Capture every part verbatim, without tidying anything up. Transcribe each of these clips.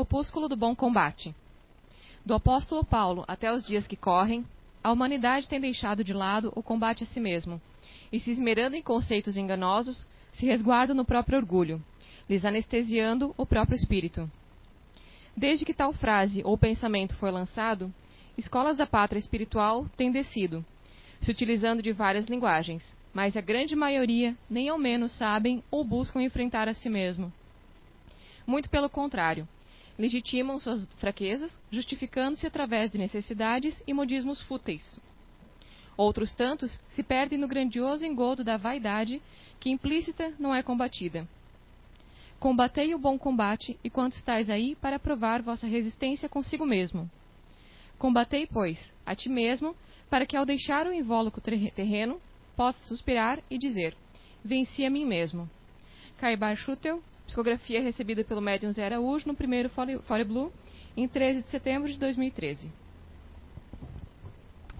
Opúsculo do Bom Combate. Do apóstolo Paulo até os dias que correm, a humanidade tem deixado de lado o combate a si mesmo, e se esmerando em conceitos enganosos, se resguarda no próprio orgulho, lhes anestesiando o próprio espírito. Desde que tal frase ou pensamento foi lançado, escolas da pátria espiritual têm descido, se utilizando de várias linguagens, mas a grande maioria nem ao menos sabem ou buscam enfrentar a si mesmo. Muito pelo contrário, legitimam suas fraquezas, justificando-se através de necessidades e modismos fúteis. Outros tantos se perdem no grandioso engodo da vaidade, que implícita não é combatida. Combatei o bom combate, e quanto estáis aí para provar vossa resistência consigo mesmo. Combatei, pois, a ti mesmo, para que ao deixar o invólucro terreno, possa suspirar e dizer, venci a mim mesmo. Cairbar Schutel, psicografia recebida pelo médium Zé Araújo no primeiro Folie Blue, em treze de setembro de dois mil e treze.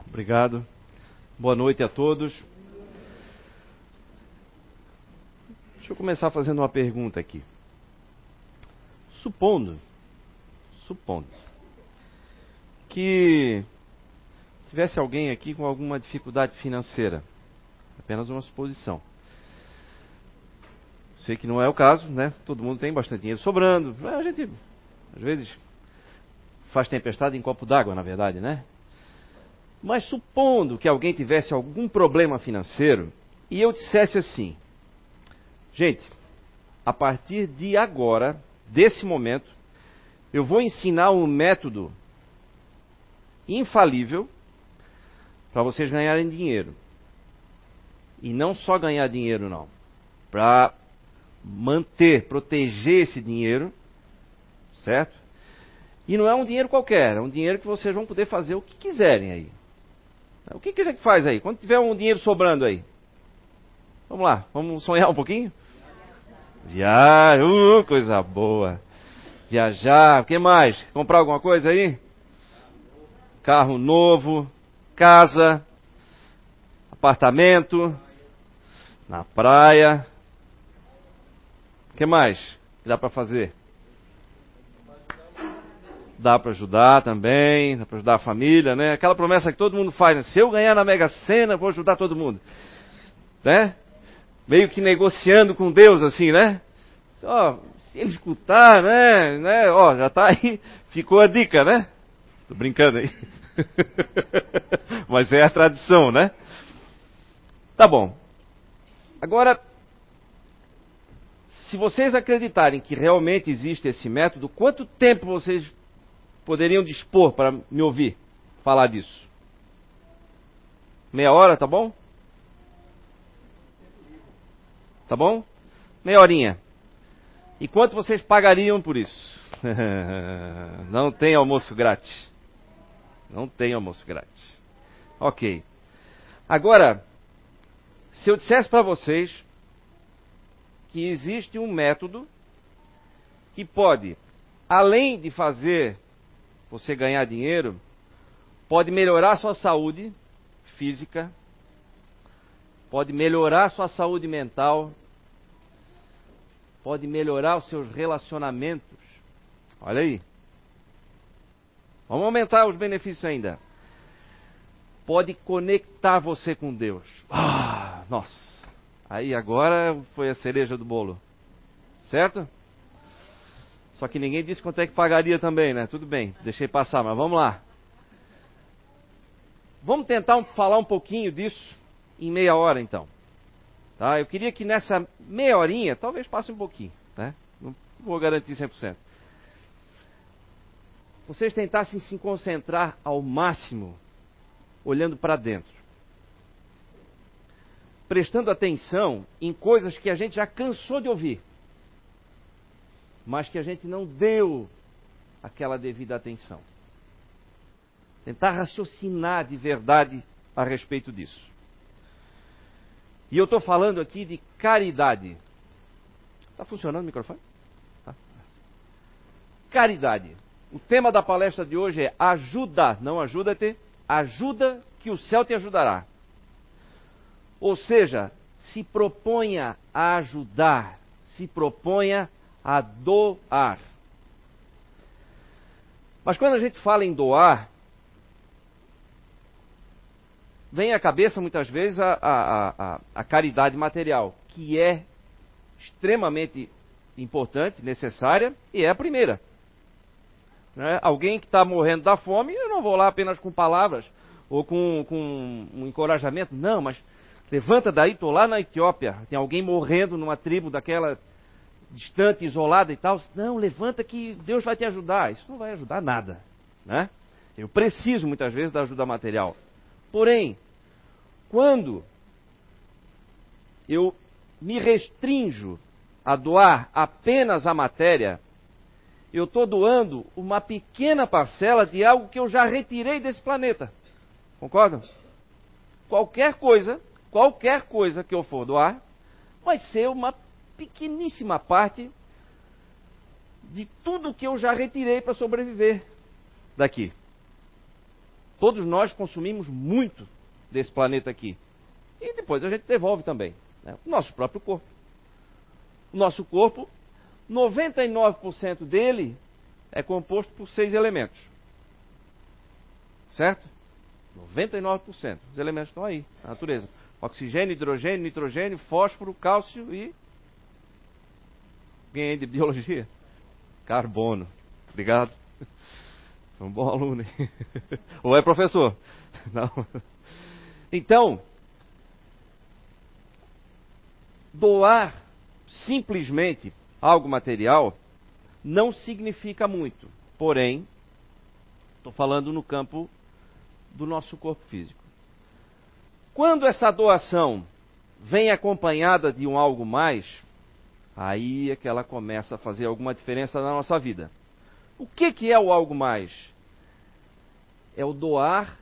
Obrigado. Boa noite a todos. Deixa eu começar fazendo uma pergunta aqui. Supondo, supondo, que tivesse alguém aqui com alguma dificuldade financeira, apenas uma suposição. Sei que não é o caso, né? Todo mundo tem bastante dinheiro sobrando. A gente, às vezes, faz tempestade em copo d'água, na verdade, né? Mas supondo que alguém tivesse algum problema financeiro e eu dissesse assim, gente, a partir de agora, desse momento, eu vou ensinar um método infalível para vocês ganharem dinheiro. E não só ganhar dinheiro, não. Para manter, proteger esse dinheiro, certo? E não é um dinheiro qualquer, é um dinheiro que vocês vão poder fazer o que quiserem aí. O que, que a gente faz aí? Quando tiver um dinheiro sobrando aí? Vamos lá, vamos sonhar um pouquinho? Viajar, uh, coisa boa. Viajar, o que mais? Comprar alguma coisa aí? Carro novo, casa, apartamento, na praia. O que mais que dá para fazer? Dá para ajudar também, dá para ajudar a família, né? Aquela promessa que todo mundo faz, né? Se eu ganhar na Mega Sena, vou ajudar todo mundo, né? Meio que negociando com Deus, assim, né? Ó, se ele escutar, né? né? Ó, já tá aí, ficou a dica, né? Tô brincando aí. Mas é a tradição, né? Tá bom. Agora, se vocês acreditarem que realmente existe esse método, quanto tempo vocês poderiam dispor para me ouvir falar disso? Meia hora, tá bom? Tá bom? Meia horinha. E quanto vocês pagariam por isso? Não tem almoço grátis. Não tem almoço grátis. Ok. Agora, se eu dissesse para vocês que existe um método que pode, além de fazer você ganhar dinheiro, pode melhorar sua saúde física, pode melhorar sua saúde mental, pode melhorar os seus relacionamentos. Olha aí. Vamos aumentar os benefícios ainda. Pode conectar você com Deus. Ah, nossa. Aí agora foi a cereja do bolo. Certo? Só que ninguém disse quanto é que pagaria também, né? Tudo bem, deixei passar, mas vamos lá. Vamos tentar falar um pouquinho disso em meia hora, então. Tá? Eu queria que nessa meia horinha, talvez passe um pouquinho, né? Não vou garantir cem por cento. Vocês tentassem se concentrar ao máximo, olhando para dentro. Prestando atenção em coisas que a gente já cansou de ouvir, mas que a gente não deu aquela devida atenção. Tentar raciocinar de verdade a respeito disso. E eu estou falando aqui de caridade. Está funcionando o microfone? Tá. Caridade. O tema da palestra de hoje é ajuda, não ajuda-te, ajuda que o céu te ajudará. Ou seja, se proponha a ajudar, se proponha a doar. Mas quando a gente fala em doar, vem à cabeça muitas vezes a, a, a, a caridade material, que é extremamente importante, necessária, e é a primeira. Né? Alguém que está morrendo da fome, eu não vou lá apenas com palavras ou com, com um encorajamento. Não, mas levanta daí, estou lá na Etiópia, tem alguém morrendo numa tribo daquela distante, isolada e tal. Não, levanta que Deus vai te ajudar. Isso não vai ajudar nada. Né? Eu preciso muitas vezes da ajuda material. Porém, quando eu me restrinjo a doar apenas a matéria, eu estou doando uma pequena parcela de algo que eu já retirei desse planeta. Concordam? Qualquer coisa, qualquer coisa que eu for doar, vai ser uma pequeníssima parte de tudo que eu já retirei para sobreviver daqui. Todos nós consumimos muito desse planeta aqui. E depois a gente devolve também, né? O nosso próprio corpo. O nosso corpo, noventa e nove por cento dele é composto por seis elementos. Certo? noventa e nove por cento. Os elementos estão aí, na natureza. Oxigênio, hidrogênio, nitrogênio, fósforo, cálcio e... Alguém aí de biologia? Carbono. Obrigado. Um bom aluno, hein? Ou é professor? Não. Então, doar simplesmente algo material não significa muito. Porém, estou falando no campo do nosso corpo físico. Quando essa doação vem acompanhada de um algo mais, aí é que ela começa a fazer alguma diferença na nossa vida. O que, que é o algo mais? É o doar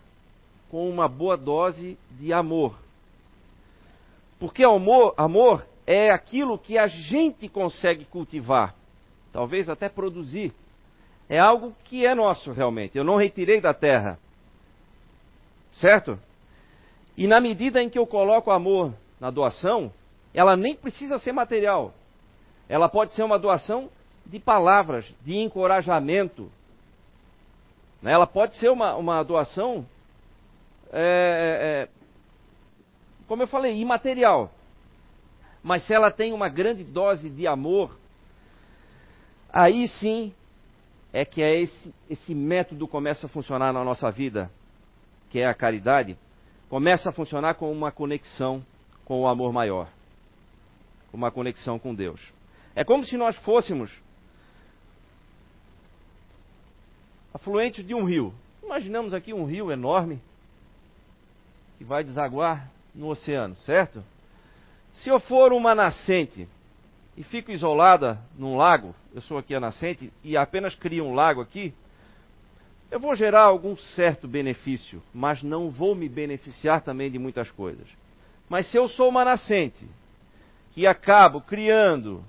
com uma boa dose de amor. Porque amor, amor é aquilo que a gente consegue cultivar, talvez até produzir. É algo que é nosso realmente, eu não retirei da terra. Certo? E na medida em que eu coloco amor na doação, ela nem precisa ser material. Ela pode ser uma doação de palavras, de encorajamento. Ela pode ser uma, uma doação, é, é, como eu falei, imaterial. Mas se ela tem uma grande dose de amor, aí sim é que é esse, esse método começa a funcionar na nossa vida, que é a caridade, começa a funcionar com uma conexão com o amor maior, uma conexão com Deus. É como se nós fôssemos afluentes de um rio. Imaginamos aqui um rio enorme que vai desaguar no oceano, certo? Se eu for uma nascente e fico isolada num lago, eu sou aqui a nascente e apenas crio um lago aqui, eu vou gerar algum certo benefício, mas não vou me beneficiar também de muitas coisas. Mas se eu sou uma nascente que acabo criando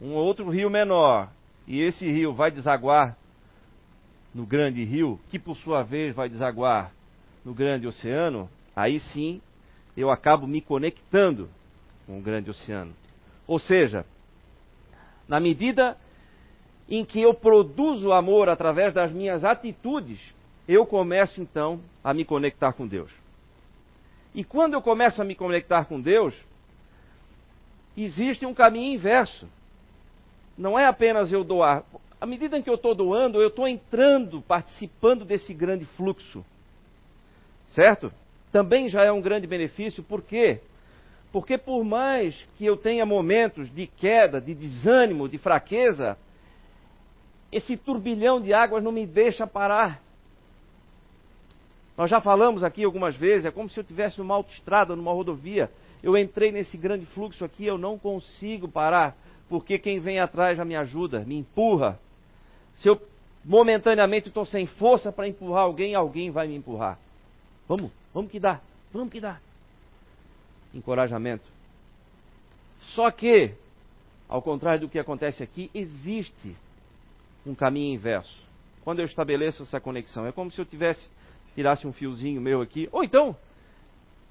um outro rio menor e esse rio vai desaguar no grande rio, que por sua vez vai desaguar no grande oceano, aí sim eu acabo me conectando com o grande oceano. Ou seja, na medida em que eu produzo amor através das minhas atitudes, eu começo então a me conectar com Deus. E quando eu começo a me conectar com Deus, existe um caminho inverso. Não é apenas eu doar. À medida em que eu estou doando, eu estou entrando, participando desse grande fluxo. Certo? Também já é um grande benefício. Por quê? Porque por mais que eu tenha momentos de queda, de desânimo, de fraqueza, esse turbilhão de águas não me deixa parar. Nós já falamos aqui algumas vezes, é como se eu estivesse numa autoestrada, numa rodovia. Eu entrei nesse grande fluxo aqui, eu não consigo parar. Porque quem vem atrás já me ajuda, me empurra. Se eu momentaneamente estou sem força para empurrar alguém, alguém vai me empurrar. Vamos, vamos que dá, vamos que dá. Encorajamento. Só que, ao contrário do que acontece aqui, existe um caminho inverso. Quando eu estabeleço essa conexão, é como se eu tivesse, tirasse um fiozinho meu aqui. Ou então,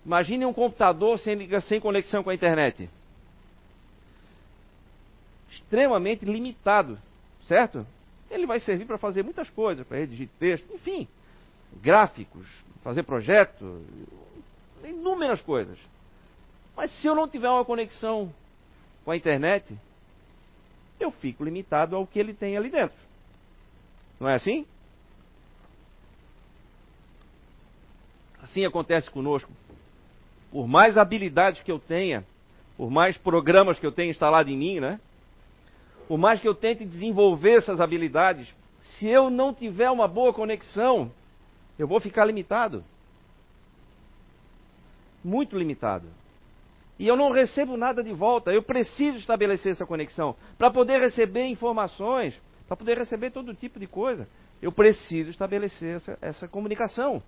imagine um computador sem, sem conexão com a internet. Extremamente limitado, certo? ele vai servir para fazer muitas coisas, para redigir texto, enfim, gráficos, fazer projeto, inúmeras coisas. Mas se eu não tiver uma conexão com a internet, eu fico limitado ao que ele tem ali dentro. Não é assim? Assim acontece conosco. Por mais habilidades que eu tenha, por mais programas que eu tenha instalado em mim, né? Por mais que eu tente desenvolver essas habilidades, se eu não tiver uma boa conexão, eu vou ficar limitado. Muito limitado. E eu não recebo nada de volta. Eu preciso estabelecer essa conexão. Para poder receber informações, para poder receber todo tipo de coisa, eu preciso estabelecer essa, essa comunicação.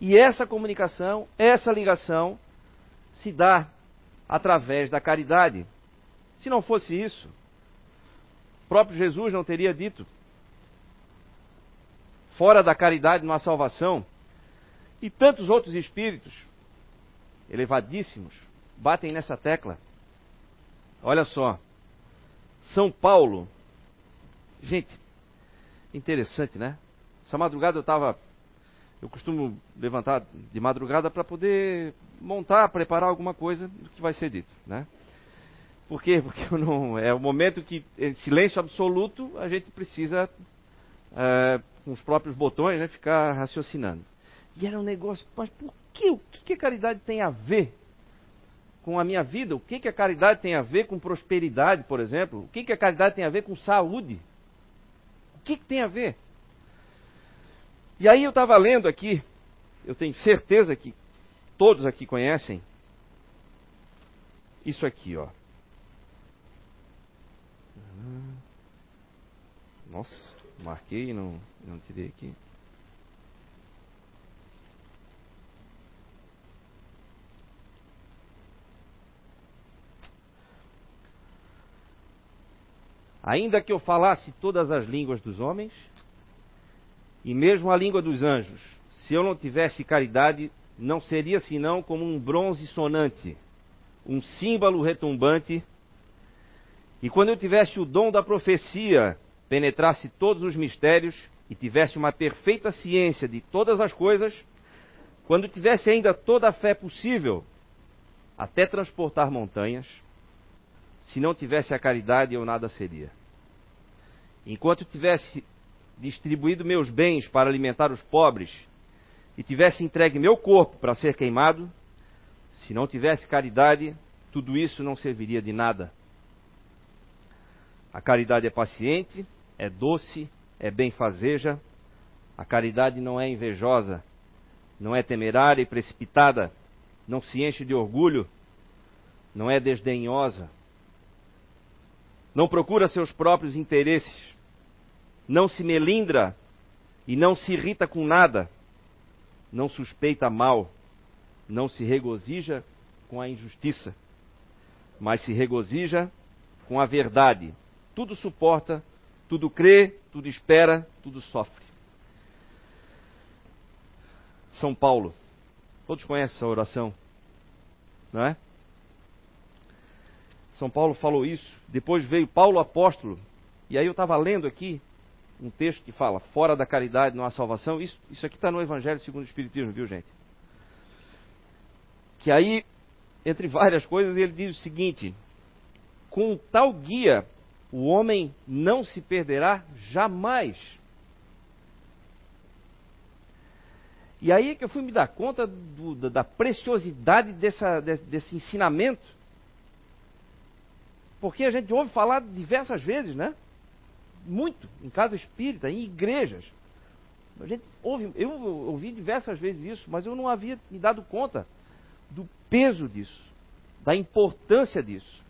E essa comunicação, essa ligação, se dá através da caridade. Se não fosse isso, o próprio Jesus não teria dito: fora da caridade não há salvação. E tantos outros espíritos elevadíssimos batem nessa tecla. Olha só, São Paulo. Gente, interessante, né? Essa madrugada eu estava... Eu costumo levantar de madrugada para poder montar, preparar alguma coisa do que vai ser dito, né? Por quê? Porque eu não, é o momento que, em silêncio absoluto, a gente precisa, é, com os próprios botões, né, ficar raciocinando. E era um negócio, mas por quê? O que a caridade tem a ver com a minha vida? O que a caridade tem a ver com prosperidade, por exemplo? O que a caridade tem a ver com saúde? O que tem a ver? E aí eu estava lendo aqui, eu tenho certeza que todos aqui conhecem isso aqui, ó. Nossa, marquei e não, não tirei aqui. Ainda que eu falasse todas as línguas dos homens... e mesmo a língua dos anjos, se eu não tivesse caridade, não seria senão como um bronze sonante, um símbolo retumbante. E quando eu tivesse o dom da profecia, penetrasse todos os mistérios e tivesse uma perfeita ciência de todas as coisas, quando tivesse ainda toda a fé possível, até transportar montanhas, se não tivesse a caridade, eu nada seria. Enquanto tivesse distribuído meus bens para alimentar os pobres e tivesse entregue meu corpo para ser queimado, se não tivesse caridade, tudo isso não serviria de nada. A caridade é paciente, é doce, é benfazeja. A caridade não é invejosa, não é temerária e precipitada, não se enche de orgulho, não é desdenhosa, não procura seus próprios interesses, não se melindra e não se irrita com nada, não suspeita mal, não se regozija com a injustiça, mas se regozija com a verdade. Tudo suporta, tudo crê, tudo espera, tudo sofre. São Paulo. Todos conhecem essa oração, não é? São Paulo falou isso. Depois veio Paulo apóstolo. E aí eu estava lendo aqui um texto que fala: fora da caridade não há salvação. Isso, isso aqui está no Evangelho segundo o Espiritismo, viu, gente? Que aí, entre várias coisas, ele diz o seguinte: com tal guia, o homem não se perderá jamais. E aí é que eu fui me dar conta do, da, da preciosidade dessa, desse, desse ensinamento. Porque a gente ouve falar diversas vezes, né? Muito, em casa espírita, em igrejas. A gente ouve, eu ouvi diversas vezes isso, mas eu não havia me dado conta do peso disso, da importância disso.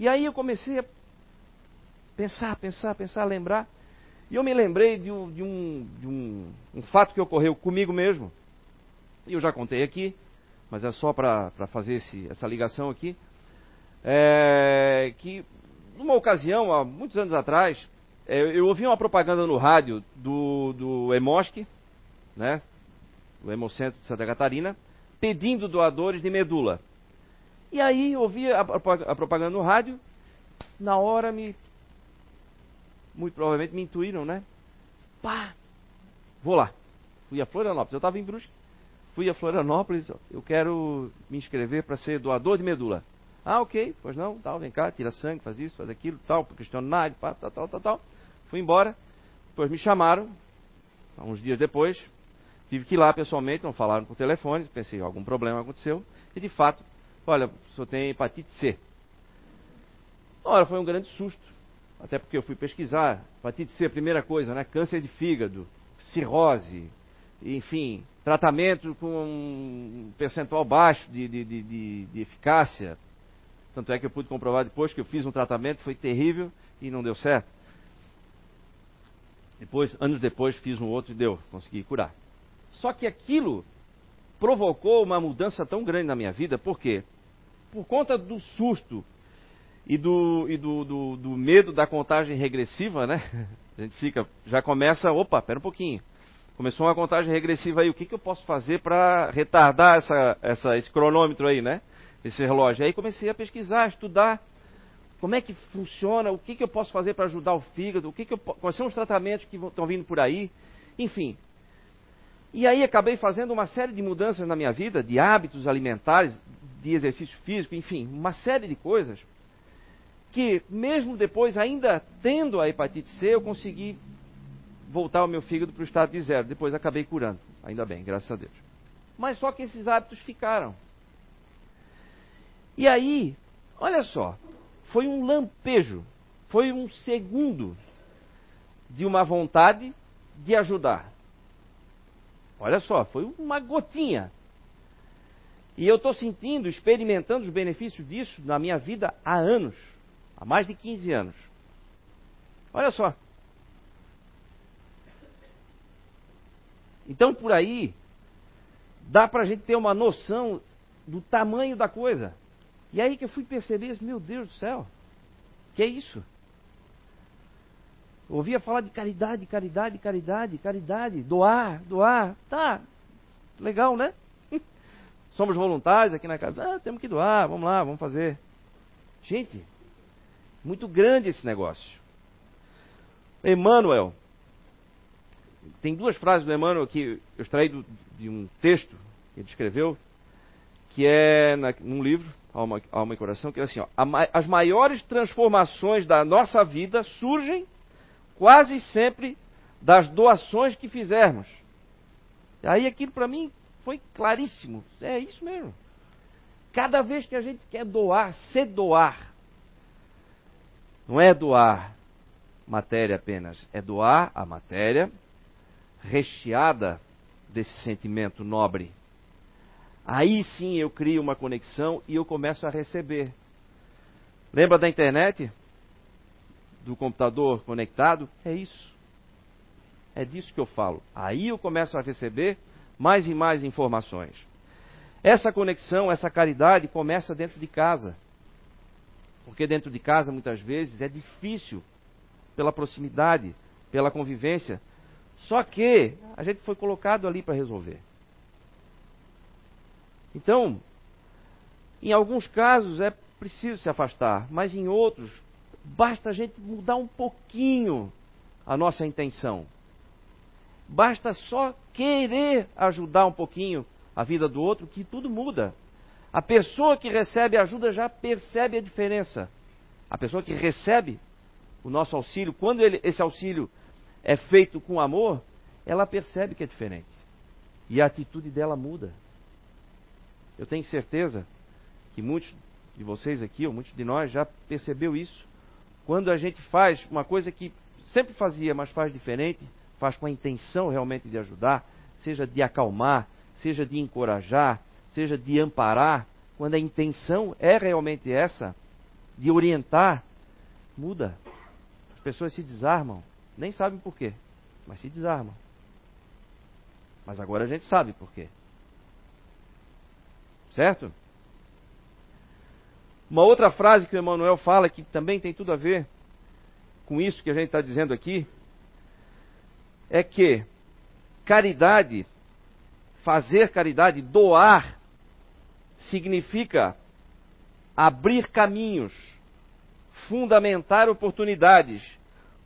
E aí eu comecei a pensar, pensar, pensar, lembrar. E eu me lembrei de um, de um, de um, um fato que ocorreu comigo mesmo. E eu já contei aqui, mas é só para fazer esse, essa ligação aqui. É, que numa ocasião, há muitos anos atrás... eu ouvi uma propaganda no rádio do, do Hemosc, né, o Hemocentro de Santa Catarina, pedindo doadores de medula. E aí eu ouvi a, a propaganda no rádio, na hora me muito provavelmente me intuíram, né? Pá, vou lá. Fui a Florianópolis, eu estava em Brusque. Fui a Florianópolis, eu quero me inscrever para ser doador de medula. Ah, ok, pois não, tal, vem cá, tira sangue, faz isso, faz aquilo, tal, questionário, pá, tal, tal, tal, tal. Fui embora, depois me chamaram, uns dias depois, tive que ir lá pessoalmente, não falaram por telefone, pensei, algum problema aconteceu, e de fato, olha, o senhor tem hepatite C. Ora, foi um grande susto, até porque eu fui pesquisar, hepatite C é a primeira coisa, né, câncer de fígado, cirrose, enfim, tratamento com um percentual baixo de, de, de, de, de eficácia. Tanto é que eu pude comprovar depois que eu fiz um tratamento, foi terrível e não deu certo. Depois, anos depois, fiz um outro e deu, consegui curar. Só que aquilo provocou uma mudança tão grande na minha vida, por quê? Por conta do susto e do, e do, do, do medo da contagem regressiva, né? A gente fica, já começa, opa, pera um pouquinho. Começou uma contagem regressiva aí, o que, que eu posso fazer para retardar essa, essa, esse cronômetro aí, né? Esse relógio. Aí comecei a pesquisar, a estudar como é que funciona, o que, que eu posso fazer para ajudar o fígado, o que que eu, quais são os tratamentos que estão vindo por aí, enfim. E aí acabei fazendo uma série de mudanças na minha vida, de hábitos alimentares, de exercício físico, enfim, uma série de coisas que mesmo depois, ainda tendo a hepatite C, eu consegui voltar o meu fígado para o estado de zero. Depois acabei curando, ainda bem, graças a Deus. Mas só que esses hábitos ficaram. E aí, olha só, foi um lampejo, foi um segundo de uma vontade de ajudar. Olha só, foi uma gotinha. E eu estou sentindo, experimentando os benefícios disso na minha vida há anos, há mais de quinze anos. Olha só. Então, por aí, dá para a gente ter uma noção do tamanho da coisa. E aí que eu fui perceber, meu Deus do céu, que é isso? Eu ouvia falar de caridade, caridade, caridade, caridade, doar, doar, tá, legal, né? Somos voluntários aqui na casa, ah, temos que doar, vamos lá, vamos fazer. Gente, muito grande esse negócio. Emmanuel, tem duas frases do Emmanuel que eu extraí do, de um texto que ele escreveu, que é na, num livro, Alma, Alma e Coração, que é assim, ó, as maiores transformações da nossa vida surgem quase sempre das doações que fizermos. E aí aquilo para mim foi claríssimo, é isso mesmo. Cada vez que a gente quer doar, se doar, não é doar matéria apenas, é doar a matéria recheada desse sentimento nobre. Aí sim eu crio uma conexão e eu começo a receber. Lembra da internet? Do computador conectado? É isso. É disso que eu falo. Aí eu começo a receber mais e mais informações. Essa conexão, essa caridade começa dentro de casa. Porque dentro de casa muitas vezes é difícil pela proximidade, pela convivência. Só que a gente foi colocado ali para resolver. Então, em alguns casos é preciso se afastar, mas em outros, basta a gente mudar um pouquinho a nossa intenção. Basta só querer ajudar um pouquinho a vida do outro, que tudo muda. A pessoa que recebe ajuda já percebe a diferença. A pessoa que recebe o nosso auxílio, quando ele, esse auxílio é feito com amor, ela percebe que é diferente. E a atitude dela muda. Eu tenho certeza que muitos de vocês aqui, ou muitos de nós, já percebeu isso. Quando a gente faz uma coisa que sempre fazia, mas faz diferente, faz com a intenção realmente de ajudar, seja de acalmar, seja de encorajar, seja de amparar, quando a intenção é realmente essa, de orientar, muda. As pessoas se desarmam, nem sabem por quê, mas se desarmam. Mas agora a gente sabe por quê. Certo? Uma outra frase que o Emmanuel fala, que também tem tudo a ver com isso que a gente está dizendo aqui, é que caridade, fazer caridade, doar, significa abrir caminhos, fundamentar oportunidades,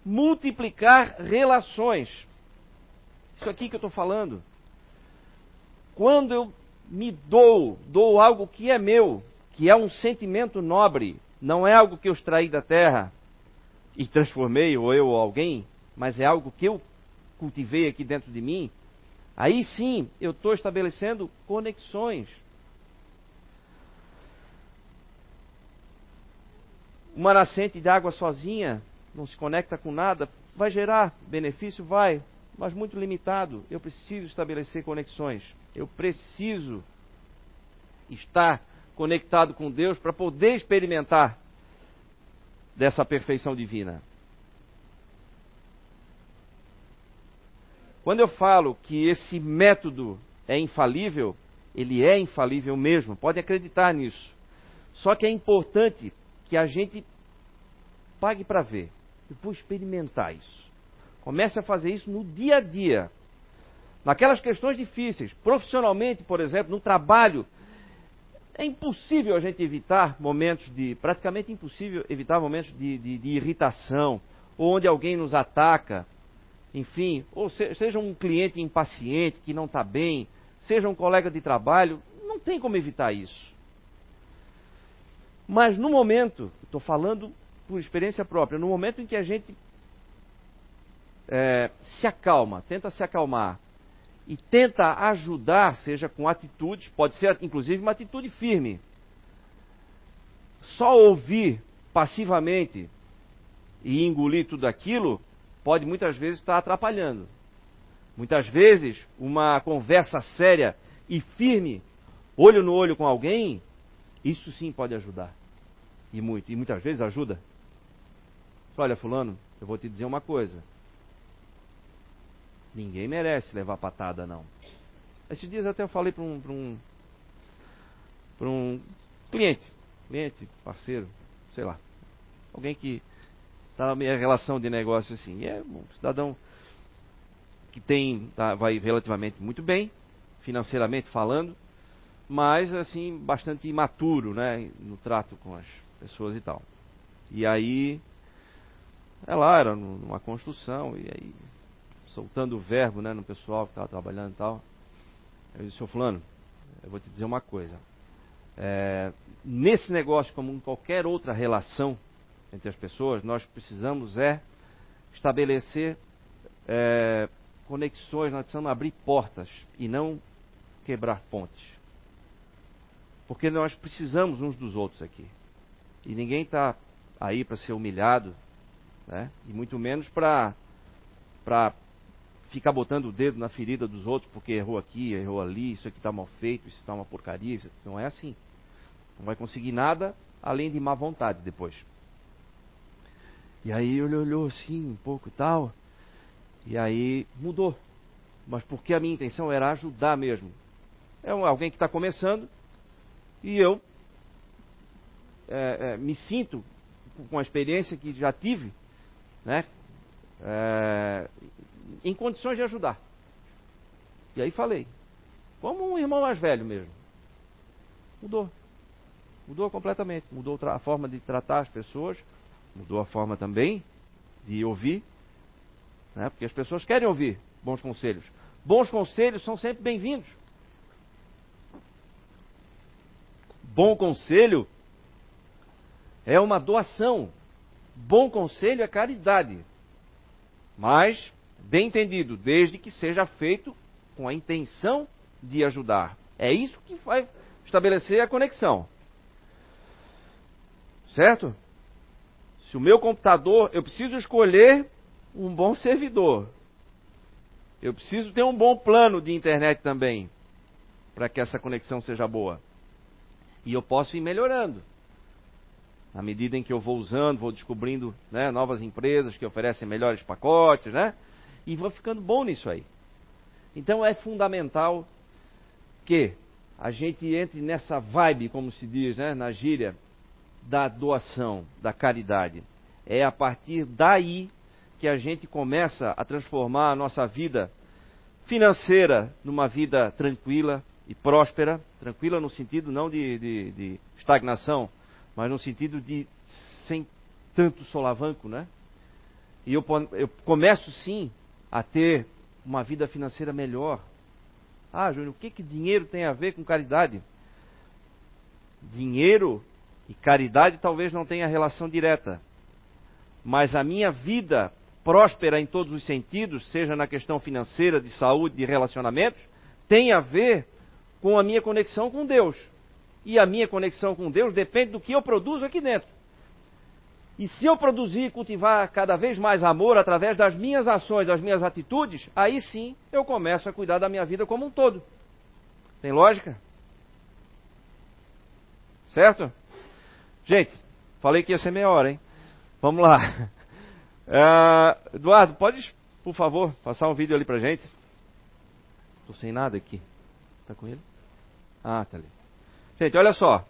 multiplicar relações. Isso aqui que eu estou falando. Quando eu me dou, dou algo que é meu, que é um sentimento nobre, não é algo que eu extraí da terra e transformei, ou eu ou alguém, mas é algo que eu cultivei aqui dentro de mim, aí sim eu estou estabelecendo conexões. Uma nascente de água sozinha, não se conecta com nada, vai gerar benefício? Vai, mas muito limitado. Eu preciso estabelecer conexões. Eu preciso estar conectado com Deus para poder experimentar dessa perfeição divina. Quando eu falo que esse método é infalível, ele é infalível mesmo, pode acreditar nisso. Só que é importante que a gente pague para ver. Eu vou experimentar isso. Comece a fazer isso no dia a dia. Naquelas questões difíceis, profissionalmente, por exemplo, no trabalho, é impossível a gente evitar momentos de... Praticamente impossível evitar momentos de, de, de irritação, ou onde alguém nos ataca, enfim, ou se, seja um cliente impaciente, que não está bem, seja um colega de trabalho, não tem como evitar isso. Mas no momento, estou falando por experiência própria, no momento em que a gente é, se acalma, tenta se acalmar e tenta ajudar, seja com atitudes, pode ser inclusive uma atitude firme. Só ouvir passivamente e engolir tudo aquilo pode muitas vezes estar atrapalhando. Muitas vezes uma conversa séria e firme, olho no olho com alguém, isso sim pode ajudar, e muito, e muitas vezes ajuda. Olha, fulano, eu vou te dizer uma coisa, ninguém merece levar patada, não. Esses dias até eu falei para um, para um, para um cliente, cliente, parceiro, sei lá, alguém que está na minha relação de negócio assim, é um cidadão que tem, tá, vai relativamente muito bem, financeiramente falando, mas assim, bastante imaturo, né, no trato com as pessoas e tal. E aí, ela era numa construção, e aí, soltando o verbo, né, no pessoal que estava trabalhando e tal, eu disse, seu fulano, eu vou te dizer uma coisa, é, nesse negócio, como em qualquer outra relação entre as pessoas, nós precisamos é estabelecer é, conexões, nós precisamos abrir portas e não quebrar pontes. Porque nós precisamos uns dos outros aqui. E ninguém está aí para ser humilhado, né? E muito menos para ficar botando o dedo na ferida dos outros, porque errou aqui, errou ali, isso aqui está mal feito, isso está uma porcaria. Isso não é assim. Não vai conseguir nada além de má vontade depois. E aí ele olhou assim um pouco e tal, e aí mudou. Mas porque a minha intenção era ajudar mesmo. É alguém que está começando. E eu é, é, me sinto, com a experiência que já tive, né, é, em condições de ajudar. E aí falei, como um irmão mais velho mesmo. Mudou. Mudou completamente. Mudou a forma de tratar as pessoas, mudou a forma também de ouvir, né, porque as pessoas querem ouvir bons conselhos. Bons conselhos são sempre bem-vindos. Bom conselho é uma doação. Bom conselho é caridade. Mas, bem entendido, desde que seja feito com a intenção de ajudar. É isso que vai estabelecer a conexão. Certo? Se o meu computador, eu preciso escolher um bom servidor. Eu preciso ter um bom plano de internet também, para que essa conexão seja boa. E eu posso ir melhorando. À medida em que eu vou usando, vou descobrindo, né, novas empresas que oferecem melhores pacotes, né? E vou ficando bom nisso aí. Então é fundamental que a gente entre nessa vibe, como se diz, né, na gíria, da doação, da caridade. É a partir daí que a gente começa a transformar a nossa vida financeira numa vida tranquila e próspera, tranquila no sentido não de, de, de estagnação, mas no sentido de sem tanto solavanco, né? E eu, eu começo sim a ter uma vida financeira melhor. Ah, Júnior, o que que dinheiro tem a ver com caridade? Dinheiro e caridade talvez não tenha relação direta. Mas a minha vida próspera em todos os sentidos, seja na questão financeira, de saúde, de relacionamentos, tem a ver com a minha conexão com Deus. E a minha conexão com Deus depende do que eu produzo aqui dentro. E se eu produzir e cultivar cada vez mais amor através das minhas ações, das minhas atitudes, aí sim eu começo a cuidar da minha vida como um todo. Tem lógica? Certo? Gente, falei que ia ser meia hora, hein? Vamos lá. Uh, Eduardo, pode, por favor, passar um vídeo ali pra gente? Tô sem nada aqui. Tá com ele? Ah, tá ali. Gente, olha só.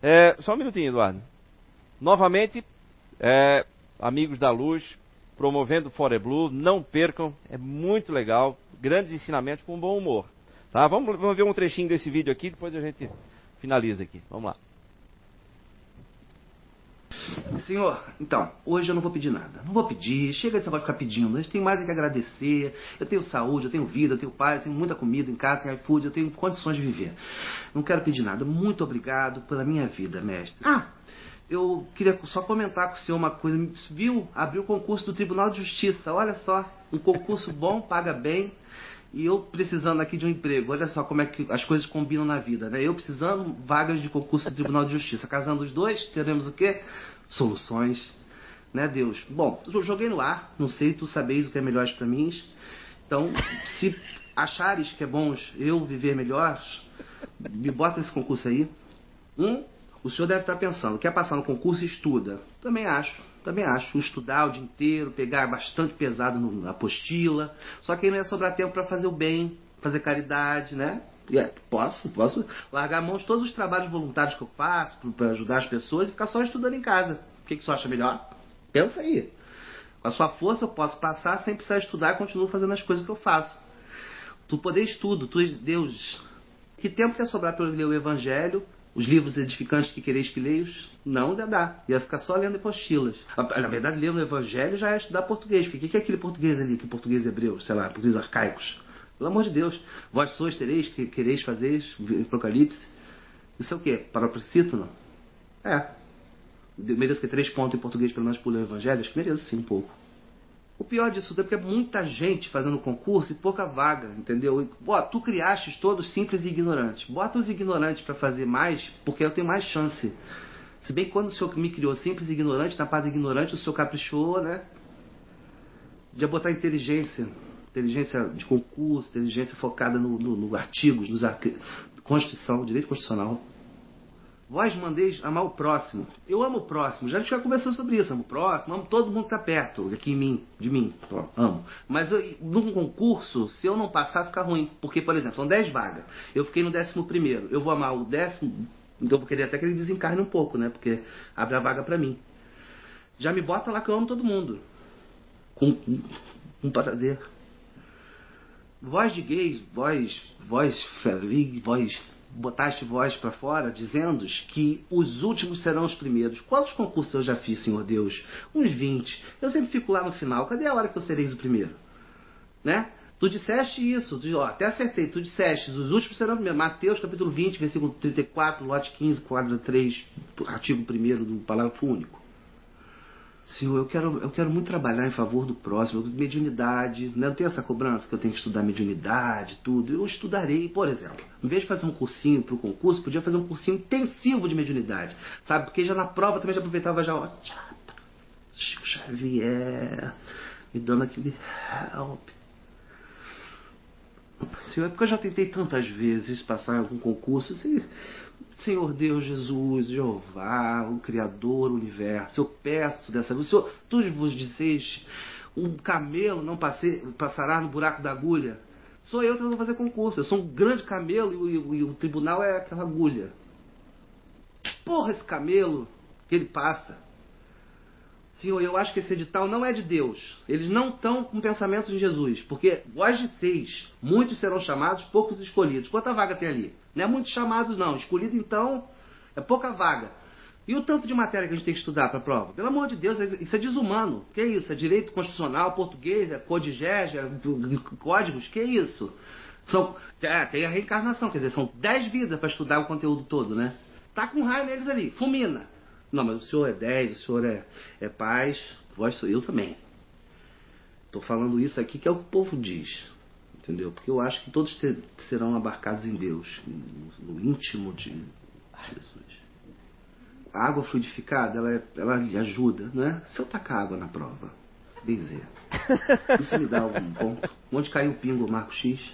É, só um minutinho, Eduardo. Novamente... É, Amigos da Luz promovendo Folie Blue, não percam, é muito legal, grandes ensinamentos com bom humor, tá? Vamos, vamos ver um trechinho desse vídeo aqui, depois a gente finaliza aqui, vamos lá. Senhor, então, hoje eu não vou pedir nada, não vou pedir, chega de você ficar pedindo, a gente tem mais é que agradecer, eu tenho saúde, eu tenho vida, eu tenho paz, eu tenho muita comida em casa, tenho iFood, eu tenho condições de viver, não quero pedir nada, muito obrigado pela minha vida, mestre. Ah, eu queria só comentar com o senhor uma coisa. Viu? Abriu o concurso do Tribunal de Justiça. Olha só. Um concurso bom, paga bem. E eu precisando aqui de um emprego. Olha só como é que as coisas combinam na vida, né? Eu precisando vagas de concurso do Tribunal de Justiça. Casando os dois, teremos o quê? Soluções. Né, Deus? Bom, eu joguei no ar. Não sei, tu sabeis o que é melhor para mim. Então, se achares que é bom eu viver melhor, me bota nesse concurso aí. Hum? O senhor deve estar pensando, quer passar no concurso e estuda. Também acho, também acho. Estudar o dia inteiro, pegar bastante pesado na apostila. Só que aí não ia sobrar tempo para fazer o bem, fazer caridade, né? E é, posso, posso largar a mão de todos os trabalhos voluntários que eu faço para ajudar as pessoas e ficar só estudando em casa. O que, que o senhor acha melhor? Pensa aí. Com a sua força eu posso passar sem precisar estudar e continuo fazendo as coisas que eu faço. Tu poder estudo, tu Deus. Que tempo que ia sobrar para eu ler o Evangelho? Os livros edificantes que quereis que leios, não ia dar. Ia ficar só lendo apostilas. Na verdade, ler o Evangelho já é estudar português. Porque o que é aquele português ali? Que português hebreu, sei lá, português arcaicos. Pelo amor de Deus. Vós sois tereis, que quereis fazeis, Apocalipse. Isso é o quê? Paroxítono? É. Mereço que três pontos em português, pelo menos, por ler o Evangelho? Acho que mereço sim, um pouco. O pior disso tudo é porque é muita gente fazendo concurso e pouca vaga, entendeu? E, ó, tu criastes todos simples e ignorantes. Bota os ignorantes para fazer mais, porque eu tenho mais chance. Se bem que quando o senhor me criou simples e ignorante, na parte ignorante o senhor caprichou, né? De botar inteligência. Inteligência de concurso, inteligência focada no, no, no artigos, nos arque... Constituição, direito constitucional. Vós mandeis amar o próximo. Eu amo o próximo. Já a gente já conversou sobre isso. Amo o próximo, amo todo mundo que está perto aqui em mim, de mim. Amo. Mas eu, num concurso, se eu não passar, fica ruim. Porque, por exemplo, são dez vagas. Eu fiquei no décimo primeiro. Eu vou amar o décimo. Então eu vou querer até que ele desencarne um pouco, né? Porque abre a vaga para mim. Já me bota lá que eu amo todo mundo. Com, com, com prazer. Vós de gays, vós, vós, feliz, vós... botaste vós para fora, dizendo-os que os últimos serão os primeiros. Quantos concursos eu já fiz, Senhor Deus? Uns vinte. Eu sempre fico lá no final. Cadê a hora que eu sereis o primeiro? Né? Tu disseste isso. Tu, ó, até acertei. Tu disseste, os últimos serão os primeiros. Mateus, capítulo vinte, versículo trinta e quatro, lote quinze, quadro três, artigo primeiro do parágrafo único. Senhor, eu quero, eu quero muito trabalhar em favor do próximo, mediunidade, né? Não tem essa cobrança que eu tenho que estudar mediunidade, tudo. Eu estudarei, por exemplo, em vez de fazer um cursinho para o concurso, podia fazer um cursinho intensivo de mediunidade, sabe? Porque já na prova também já aproveitava já, ó, Chico Xavier, me dando aquele help. Senhor, é porque eu já tentei tantas vezes passar em algum concurso, assim... Senhor Deus, Jesus, Jeová, o Criador, o Universo, eu peço dessa vez, Senhor, tu vos disseis, um camelo não passe, passará no buraco da agulha? Sou eu tentando fazer concurso, eu sou um grande camelo e, e, e o tribunal é aquela agulha. Porra, esse camelo que ele passa. Senhor, eu acho que esse edital não é de Deus. Eles não estão com pensamentos em Jesus. Porque vós disseis, muitos serão chamados, poucos escolhidos. Quanta vaga tem ali? Não é muitos chamados, não. Escolhido, então, é pouca vaga. E o tanto de matéria que a gente tem que estudar para a prova? Pelo amor de Deus, isso é desumano. Que isso? É direito constitucional, português, é codigés, é códigos, que isso? São, é, tem a reencarnação, quer dizer, são dez vidas para estudar o conteúdo todo, né? Tá com raio neles ali, fulmina. Não, mas o senhor é dez, o senhor é, é paz, vós sou eu também. Estou falando isso aqui que é o que o povo diz, entendeu? Porque eu acho que todos serão abarcados em Deus, no íntimo de Jesus. A água fluidificada, ela, ela ajuda, né? Se eu tacar água na prova, dizer, isso me dá algum ponto? Onde caiu o pingo, Marco X?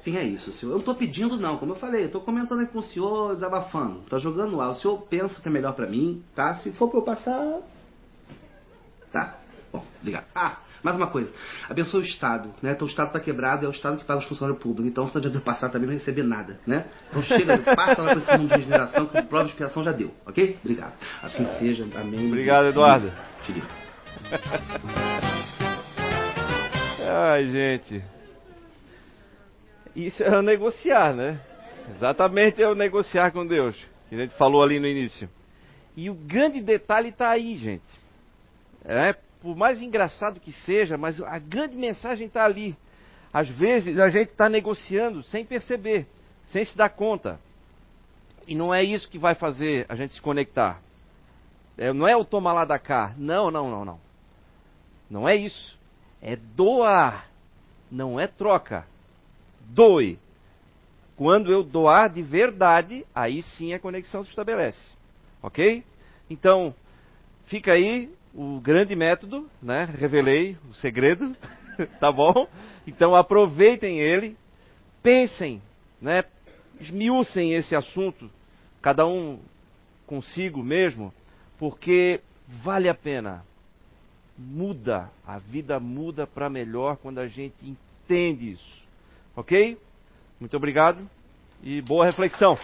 Enfim, é isso, senhor. Eu não estou pedindo, não. Como eu falei, eu estou comentando aqui com o senhor, desabafando. Está jogando lá. O senhor pensa que é melhor para mim, tá? Se for para eu passar... Tá. Bom, obrigado. Ah, mais uma coisa. Abençoa o Estado, né? Então o Estado está quebrado, é o Estado que paga os funcionários públicos. Então não adianta eu passar também não receber nada, né? Então chega, passa lá com esse mundo de regeneração, que o prova de expiação já deu, ok? Obrigado. Assim seja. Amém. Obrigado, Eduardo. Te ligo. Ai, gente... Isso é o negociar, né? Exatamente, é o negociar com Deus, que a gente falou ali no início. E o grande detalhe está aí, gente. É, por mais engraçado que seja, mas a grande mensagem está ali. Às vezes a gente está negociando sem perceber, sem se dar conta. E não é isso que vai fazer a gente se conectar. É, não é o toma lá da cá. Não, não, não, não. Não é isso. É doar. Não é troca. Doe. Quando eu doar de verdade, aí sim a conexão se estabelece. Ok? Então, fica aí o grande método, né? Revelei o segredo, tá bom? Então, aproveitem ele, pensem, né? Esmiucem esse assunto, cada um consigo mesmo, porque vale a pena. Muda, a vida muda para melhor quando a gente entende isso. Ok? Muito obrigado e boa reflexão.